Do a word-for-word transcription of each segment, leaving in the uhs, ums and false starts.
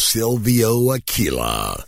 Silvio Aquila.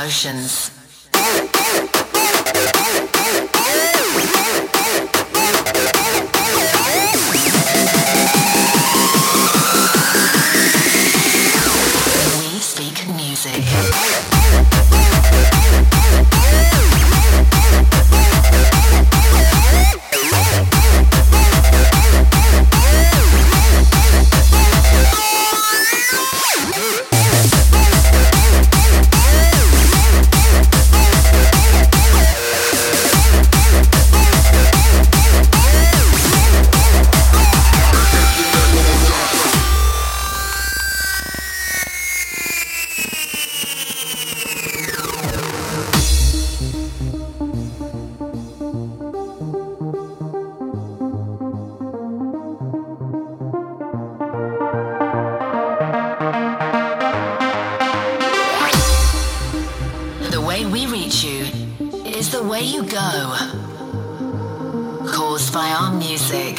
Emotions. We speak music. the way you go. Caused by our music.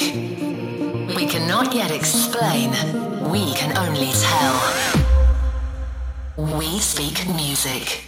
We cannot yet explain. We can only tell. We speak music.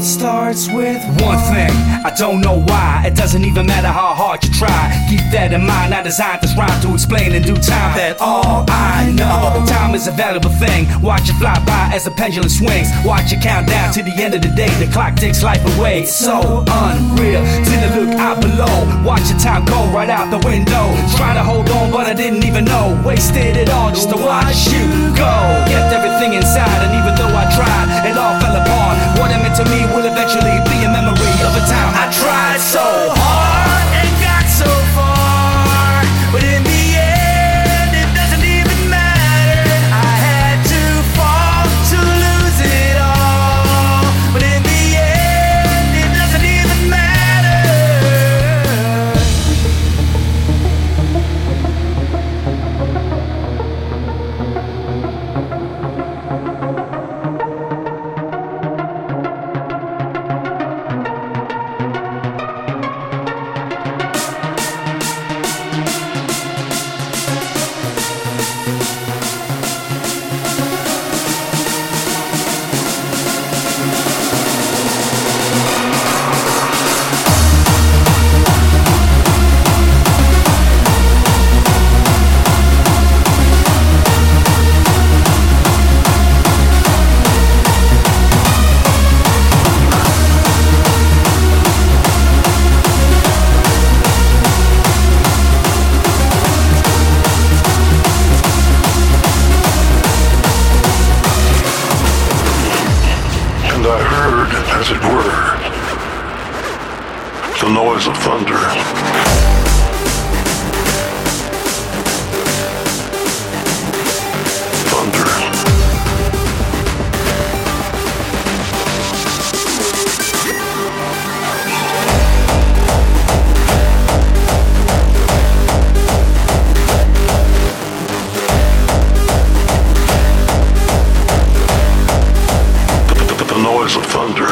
Starts with one thing, I don't know why. It doesn't even matter how hard you try. Keep that in mind, I designed this rhyme to explain in due time that all I know, time is a valuable thing. Watch it fly by as the pendulum swings. Watch it count down to the end of the day. The clock takes life away, it's so unreal. Didn't look out below, watch the time go right out the window. Try to hold on but I didn't even know. Wasted it all just to watch you go. Kept everything inside and even though I tried, it all fell apart. What it meant to me will eventually be a memory of a time I tried so hard and got so far, but in the end it doesn't even matter. I had to fall to lose it all, but in the end it doesn't even matter. like the noise of thunder. Of thunder.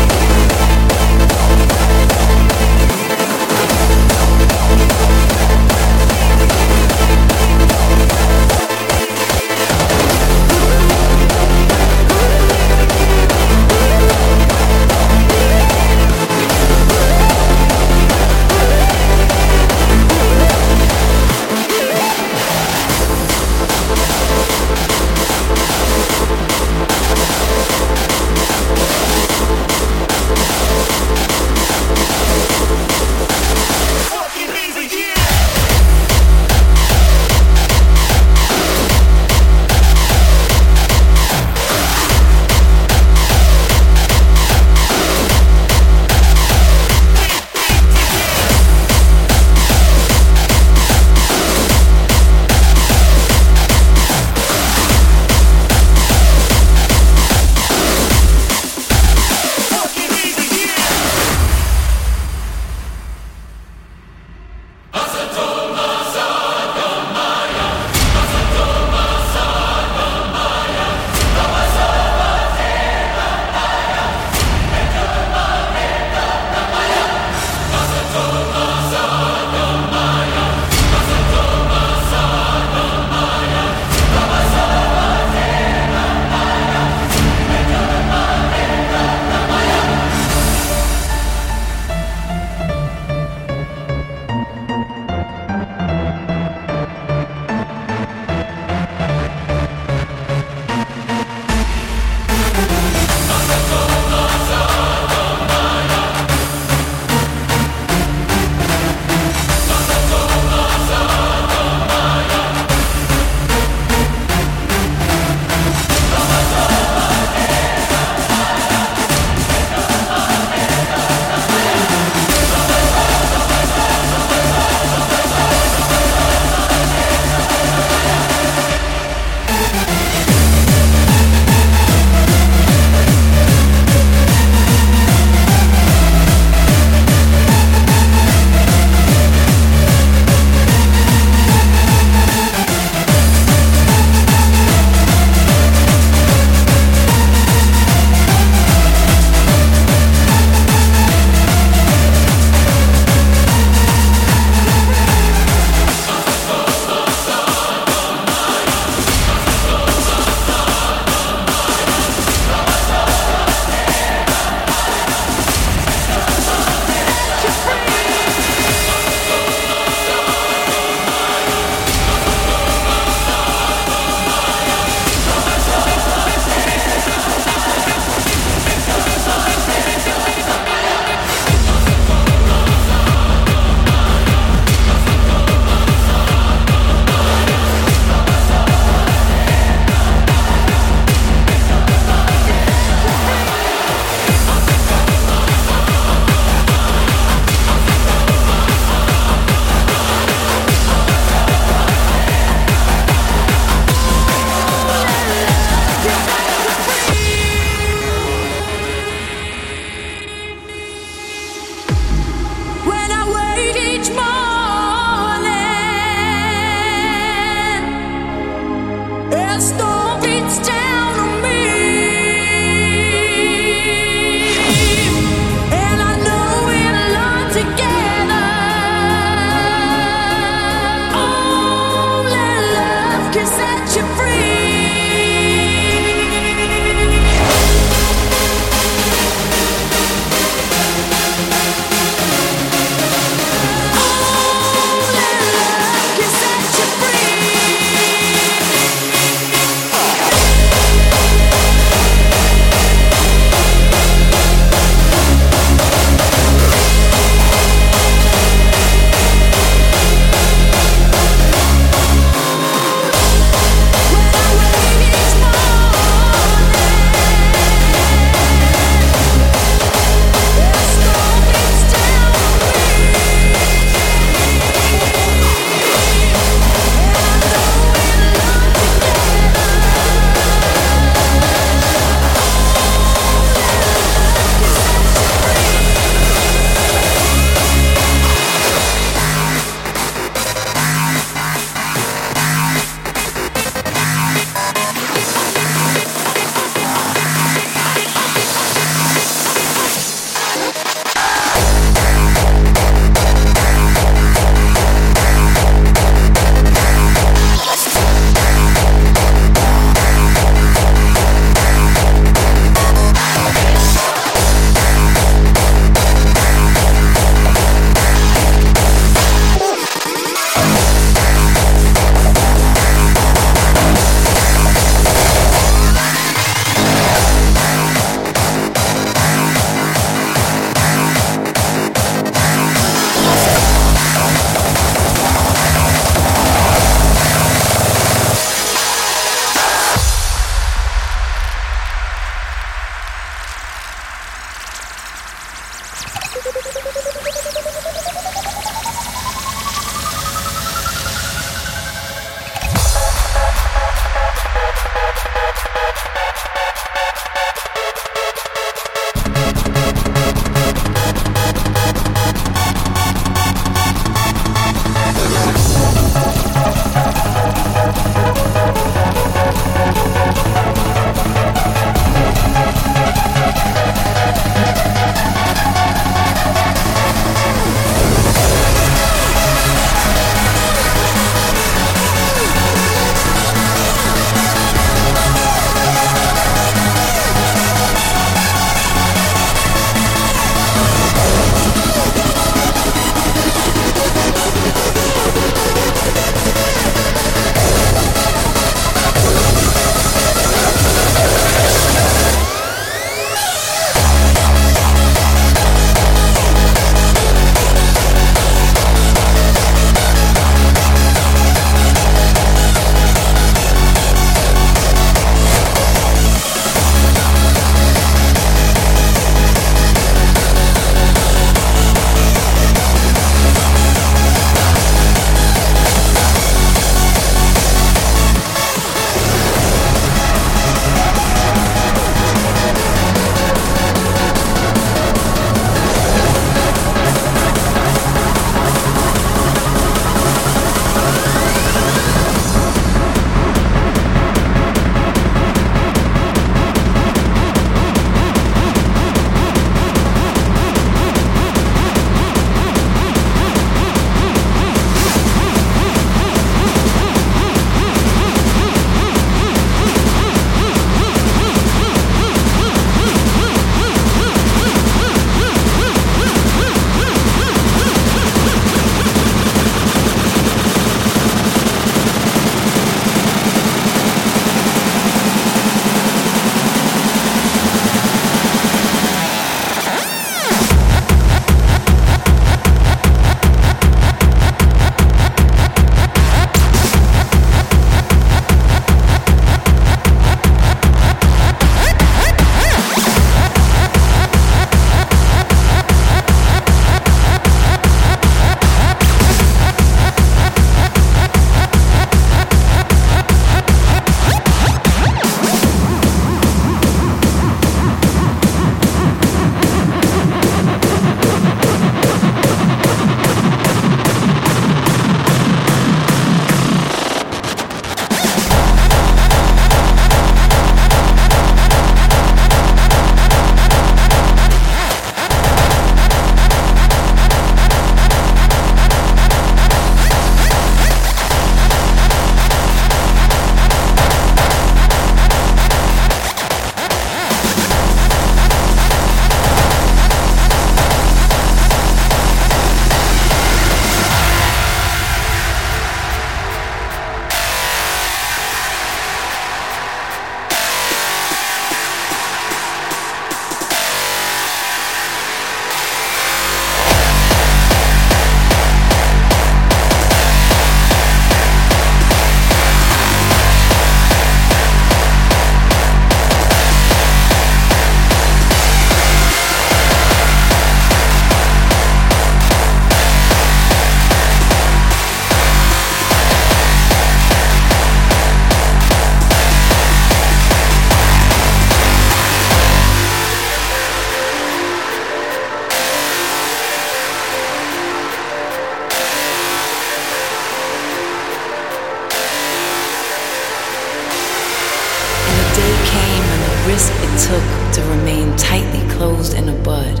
it took to remain tightly closed in a bud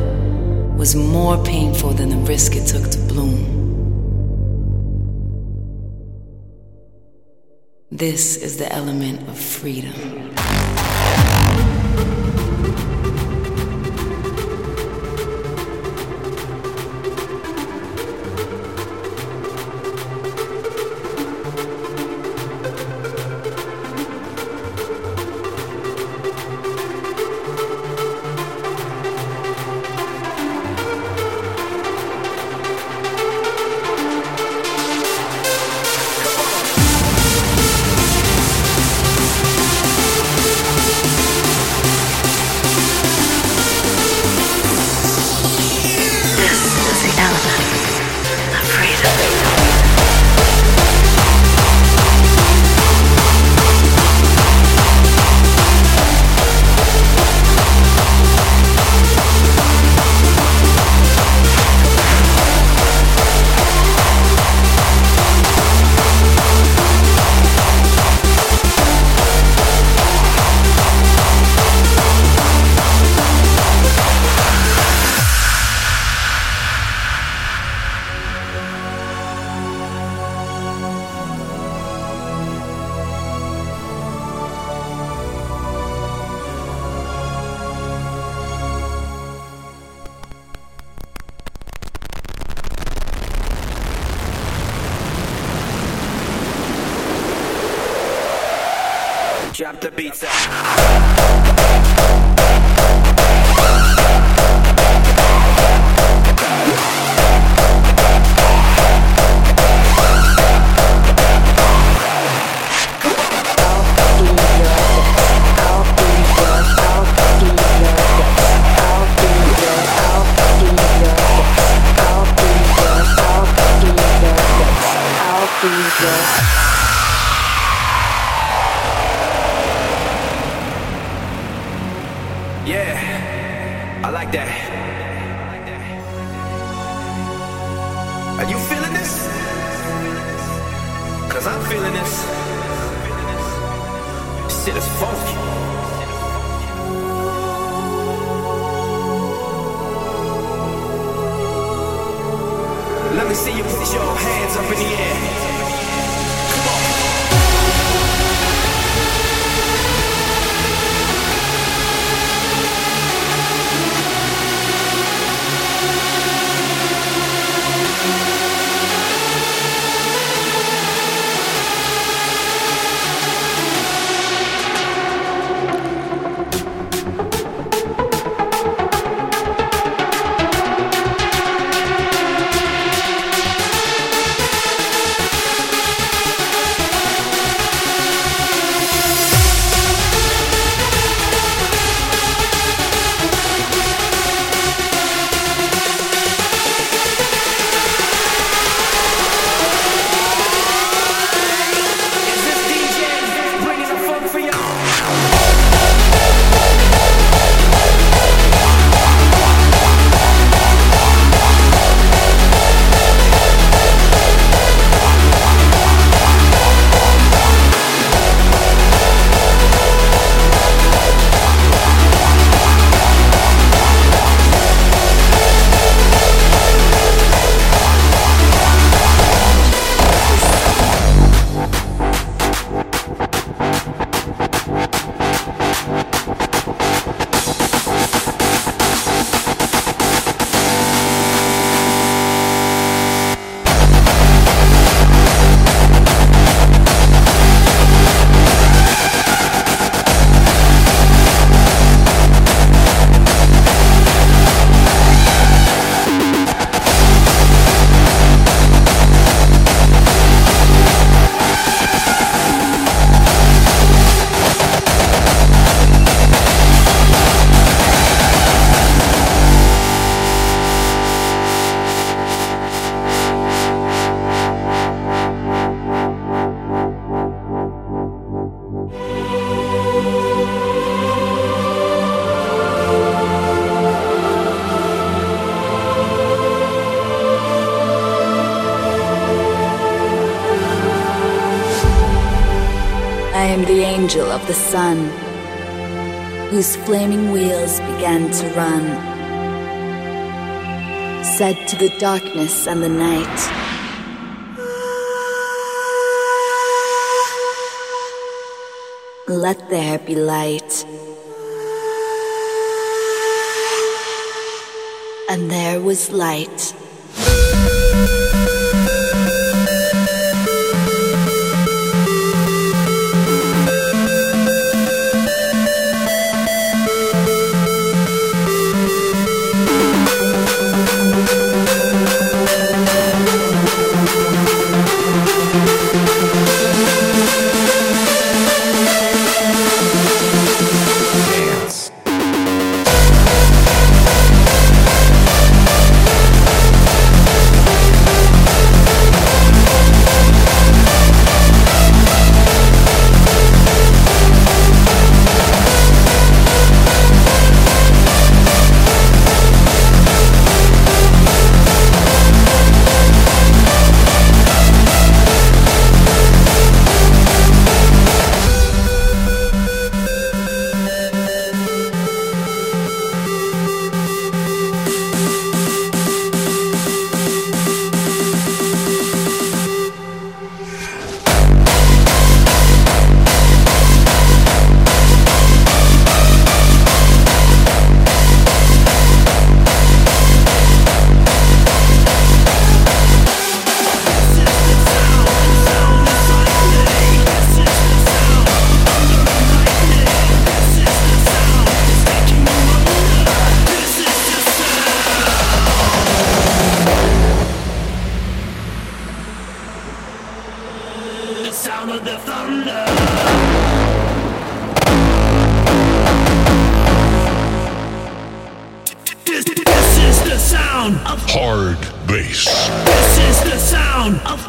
was more painful than the risk it took to bloom. This is the element of freedom. Drop the beats out. I am the angel of the sun, whose flaming wheels began to run. Said to the darkness and the night, let there be light. And there was light.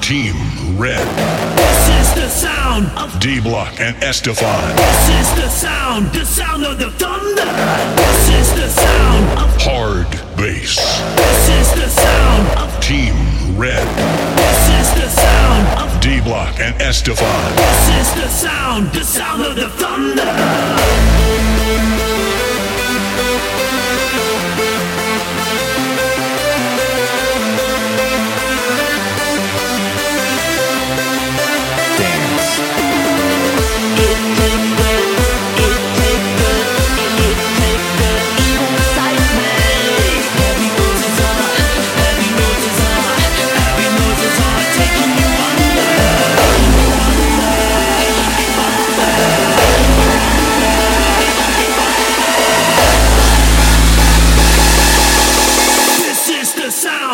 Team Red. This is the sound of D Block and Estevan. This is the sound, the sound of the thunder. This is the sound of hard bass. This is the sound of Team Red. This is the sound of D Block and Estevan. This is the sound, the sound of the thunder.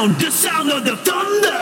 The sound of the thunder!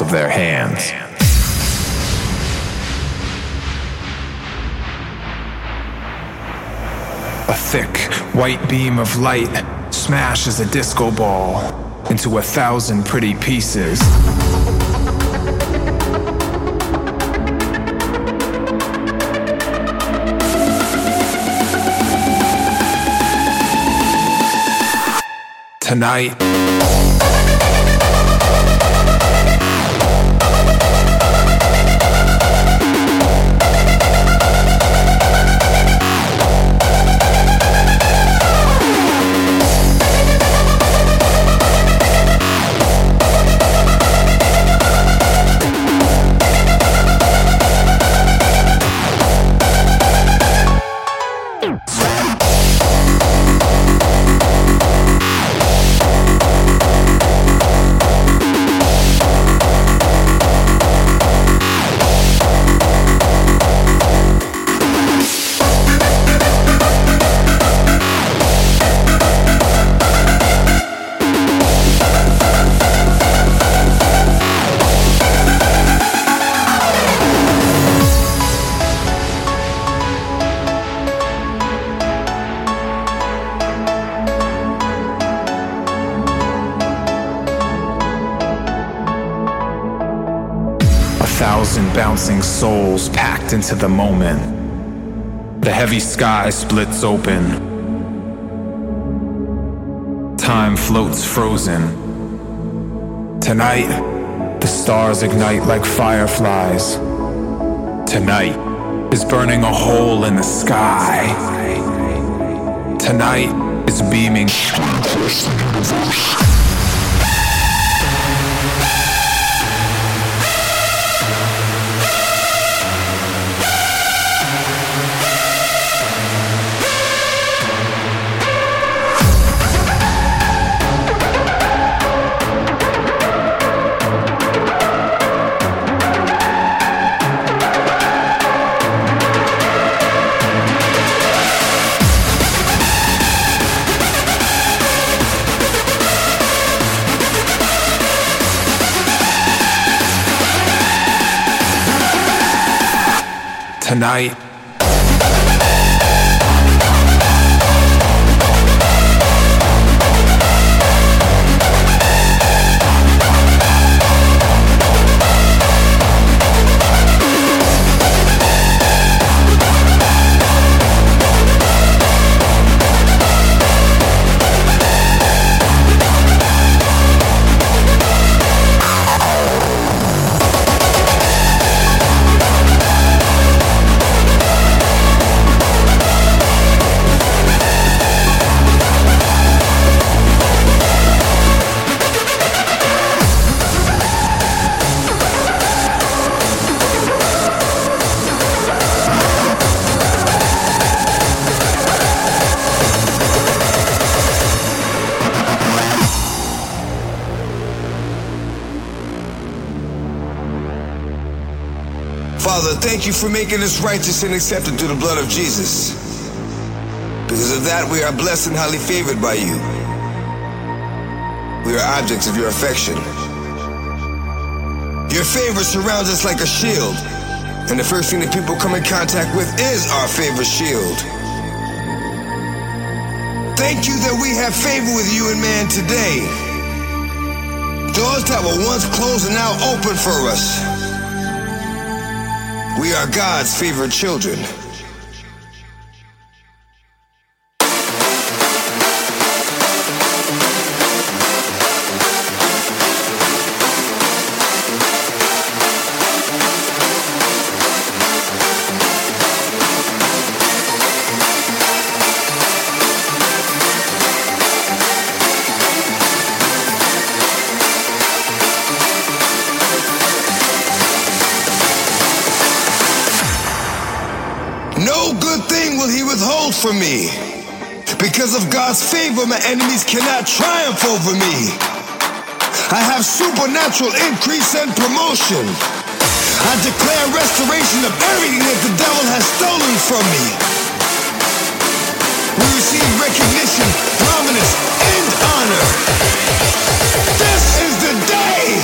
Of their hands. A thick, white beam of light smashes a disco ball into a thousand pretty pieces. Tonight, thousand bouncing souls packed into the moment. The heavy sky splits open. Time floats frozen. Tonight, the stars ignite like fireflies. Tonight is burning a hole in the sky. Tonight is beaming. Tonight. Thank you for making us righteous and accepted through the blood of Jesus. Because of that, we are blessed and highly favored by you. We are objects of your affection. Your favor surrounds us like a shield, and the first thing that people come in contact with is our favor shield. Thank you that we have favor with you and man today. Doors that were once closed are now open for us. We are God's favorite children. For me, because of God's favor, my enemies cannot triumph over me. I have supernatural increase and promotion. I declare restoration of everything that the devil has stolen from me. We receive recognition, prominence, and honor. This is the day.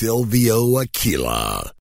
Silvio Aquila.